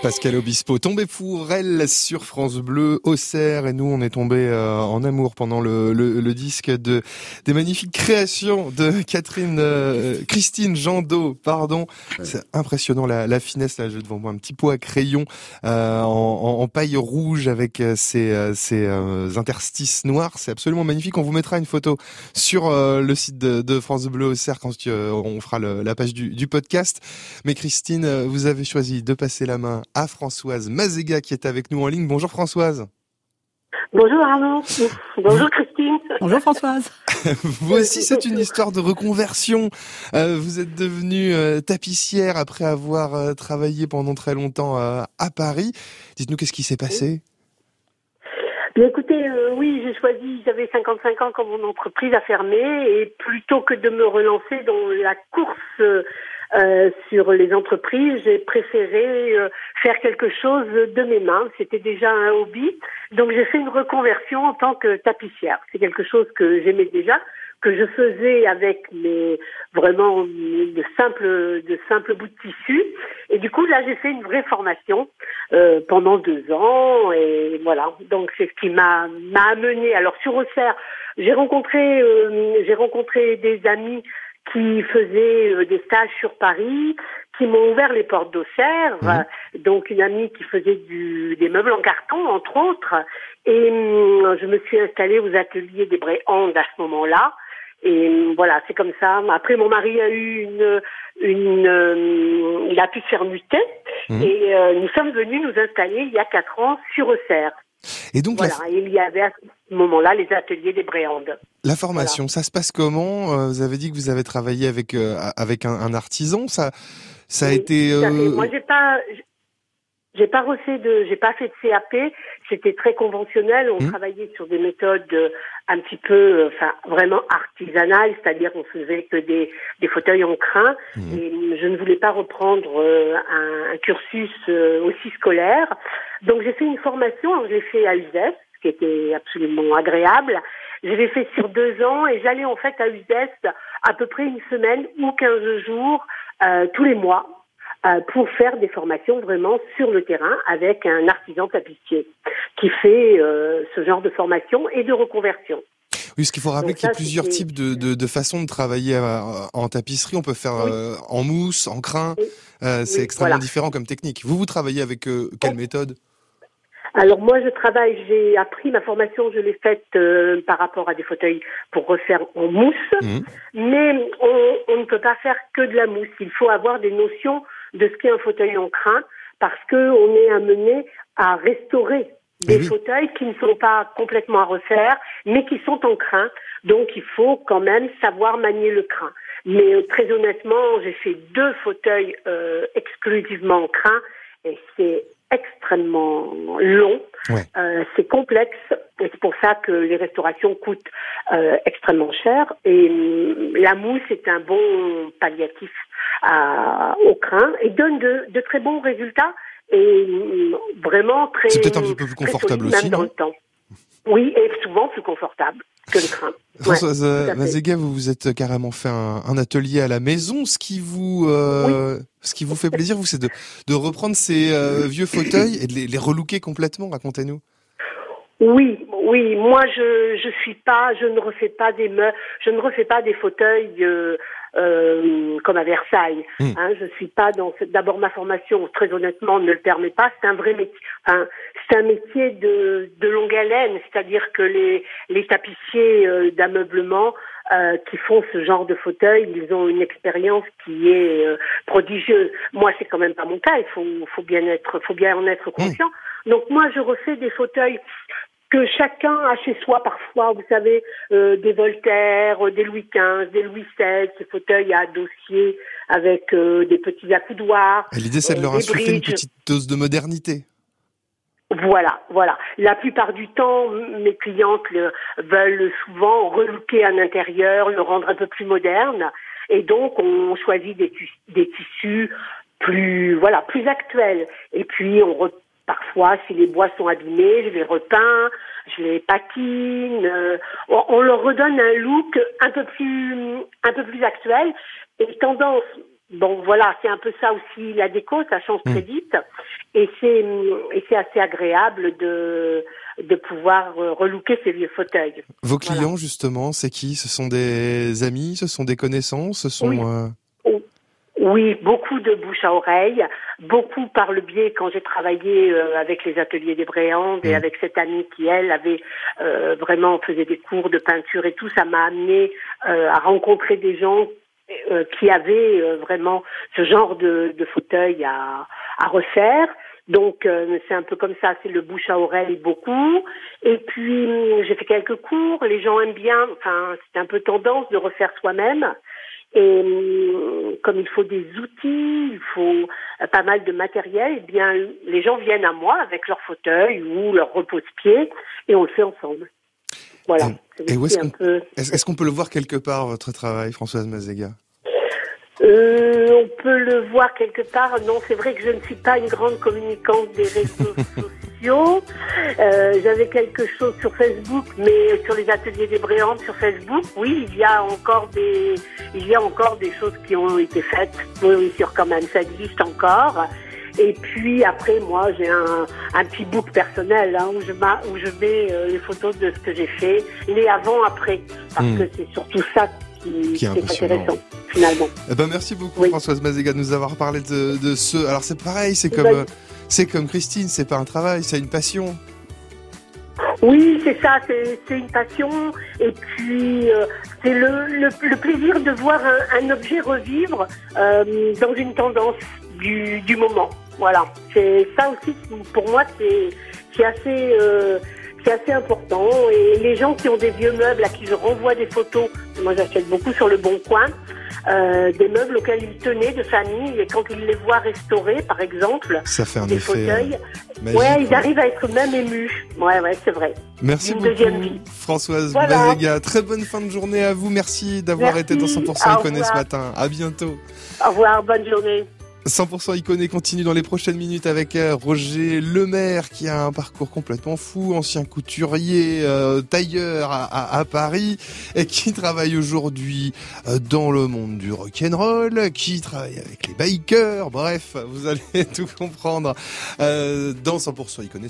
Pascal Obispo, tombé pour elle sur France Bleu Auxerre, et nous on est tombé en amour pendant le disque des magnifiques créations de Christine Jandot, pardon. C'est impressionnant la finesse, là j'ai devant moi un petit pot à crayon en paille rouge avec ses interstices noirs, c'est absolument magnifique. On vous mettra une photo sur le site de France Bleu Auxerre quand on fera la page du podcast. Mais Christine, vous avez choisi de passer la main à Françoise Mazéga qui est avec nous en ligne. Bonjour Françoise. Bonjour Arnaud. Bonjour Christine. Bonjour Françoise. Vous aussi, c'est une histoire de reconversion. Vous êtes devenue tapissière après avoir travaillé pendant très longtemps à Paris. Dites-nous, qu'est-ce qui s'est passé ? Bien, écoutez, oui, j'ai choisi, j'avais 55 ans quand mon entreprise a fermé, et plutôt que de me relancer dans la course sur les entreprises, j'ai préféré faire quelque chose de mes mains. C'était déjà un hobby, donc j'ai fait une reconversion en tant que tapissière. C'est quelque chose que j'aimais déjà, que je faisais avec de simples bouts de tissu. Et du coup, là, j'ai fait une vraie formation pendant 2 ans. Et voilà, donc c'est ce qui m'a amenée. Alors sur Ossère, j'ai rencontré des amis qui faisaient des stages sur Paris, qui m'ont ouvert les portes d'Auxerre. Mmh. Donc une amie qui faisait des meubles en carton, entre autres. Et je me suis installée aux ateliers des Bréhans à ce moment-là. Et voilà, c'est comme ça. Après, mon mari a eu il a pu se faire muter. Mmh. Et nous sommes venus nous installer il y a 4 ans sur Auxerre. Et donc voilà, il y avait à ce moment-là les ateliers des Bréhans. La formation, voilà. Ça se passe comment ? Vous avez dit que vous avez travaillé avec un artisan, ça a été. Moi, j'ai pas fait de CAP. C'était très conventionnel. On travaillait sur des méthodes un petit peu, vraiment artisanales, c'est-à-dire on faisait que des fauteuils en crin. Et je ne voulais pas reprendre un cursus aussi scolaire. Donc j'ai fait une formation. Alors, je l'ai fait à Uzès, ce qui était absolument agréable. Je l'ai fait sur 2 ans et j'allais en fait à Uzès à peu près 1 semaine ou 15 jours tous les mois, pour faire des formations vraiment sur le terrain avec un artisan tapissier qui fait ce genre de formation et de reconversion. Oui, ce qu'il faut rappeler, qu'il y a plusieurs types de façons de travailler en tapisserie. On peut faire en mousse, en crin. Oui. C'est extrêmement différent comme technique. Vous travaillez avec quelle méthode ? Alors moi, j'ai appris ma formation, je l'ai faite par rapport à des fauteuils pour refaire en mousse. Mais on ne peut pas faire que de la mousse. Il faut avoir des notions de ce qu'est un fauteuil en crin, parce que on est amené à restaurer des fauteuils qui ne sont pas complètement à refaire, mais qui sont en crin. Donc il faut quand même savoir manier le crin. Mais très honnêtement, j'ai fait 2 fauteuils exclusivement en crin, et c'est extrêmement long, c'est complexe, et c'est pour ça que les restaurations coûtent extrêmement cher, et la mousse est un bon palliatif au crin et donne de très bons résultats, et vraiment très... C'est peut-être un petit peu plus confortable aussi, non ? Oui, et souvent plus confortable que le crin. Françoise Mazéga, vous vous êtes carrément fait un atelier à la maison. Ce qui vous fait plaisir, vous, c'est de reprendre ces vieux fauteuils et de les relooker complètement. Racontez-nous. Oui. Moi, je ne refais pas des fauteuils comme à Versailles. Je suis pas dans. D'abord, ma formation, très honnêtement, ne le permet pas. C'est un vrai métier. C'est un métier de longue haleine. C'est-à-dire que les tapissiers d'ameublement qui font ce genre de fauteuil, ils ont une expérience qui est prodigieuse. Moi, c'est quand même pas mon cas. Il faut bien en être conscient. Donc moi, je refais des fauteuils que chacun a chez soi parfois, vous savez, des Voltaire, des Louis XV, des Louis XVI, ces fauteuils à dossier avec des petits accoudoirs. Et l'idée, c'est de leur insuffler une petite dose de modernité. Voilà. La plupart du temps, mes clientes veulent souvent relooker à l'intérieur, le rendre un peu plus moderne. Et donc, on choisit des tissus plus actuels. Et puis, parfois, si les bois sont abîmés, je les repeins, je les patine. On leur redonne un look un peu plus actuel et tendance Donc voilà, c'est un peu ça aussi la déco, ça change très vite et c'est assez agréable de pouvoir relooker ces vieux fauteuils. Vos clients justement, c'est qui? Ce sont des amis, ce sont des connaissances, ce sont Oui, beaucoup de bouche à oreille, beaucoup par le biais quand j'ai travaillé avec les ateliers des Bréhans et avec cette amie qui elle avait vraiment faisait des cours de peinture et tout, ça m'a amené à rencontrer des gens qui avaient vraiment ce genre de fauteuil à refaire. Donc c'est un peu comme ça, c'est le bouche à oreille beaucoup. Et puis j'ai fait quelques cours, les gens aiment bien, enfin c'est un peu tendance de refaire soi-même. Et comme il faut des outils, il faut pas mal de matériel, eh bien les gens viennent à moi avec leur fauteuil ou leur repose-pied et on le fait ensemble. Voilà. Et où est-ce qu'on peut le voir quelque part, votre travail, Françoise Mazéga? On peut le voir quelque part. Non, c'est vrai que je ne suis pas une grande communicante des réseaux sociaux. J'avais quelque chose sur Facebook, mais sur les ateliers des Bréhans sur Facebook, oui, il y a encore des choses qui ont été faites. Oui, sur quand même, ça existe encore. Et puis après, moi, j'ai un petit book personnel où je mets les photos de ce que j'ai fait, les avant-après, parce que c'est surtout ça qui est intéressant. Finalement. Eh ben merci beaucoup Françoise Mazéga de nous avoir parlé de ce... Alors c'est pareil, c'est comme Christine, c'est pas un travail, c'est une passion. Oui, c'est ça, c'est une passion. Et puis c'est le plaisir de voir un objet revivre dans une tendance du moment. Voilà, c'est ça aussi pour moi c'est assez important. Et les gens qui ont des vieux meubles à qui je renvoie des photos, moi j'achète beaucoup sur le Bon Coin, des meubles auxquels ils tenaient de famille, et quand ils les voient restaurés par exemple, ça fait un des effet fauteuils, magique, ils arrivent à être même émus. C'est vrai. Merci beaucoup Françoise Mazéga, très bonne fin de journée à vous, merci d'avoir été dans 100% icaunais ce matin, à bientôt. Au revoir, bonne journée. 100% icaunais continue dans les prochaines minutes avec Roger Lemaire qui a un parcours complètement fou, ancien couturier, tailleur à Paris, et qui travaille aujourd'hui dans le monde du rock'n'roll, qui travaille avec les bikers, bref, vous allez tout comprendre dans 100% icaunais.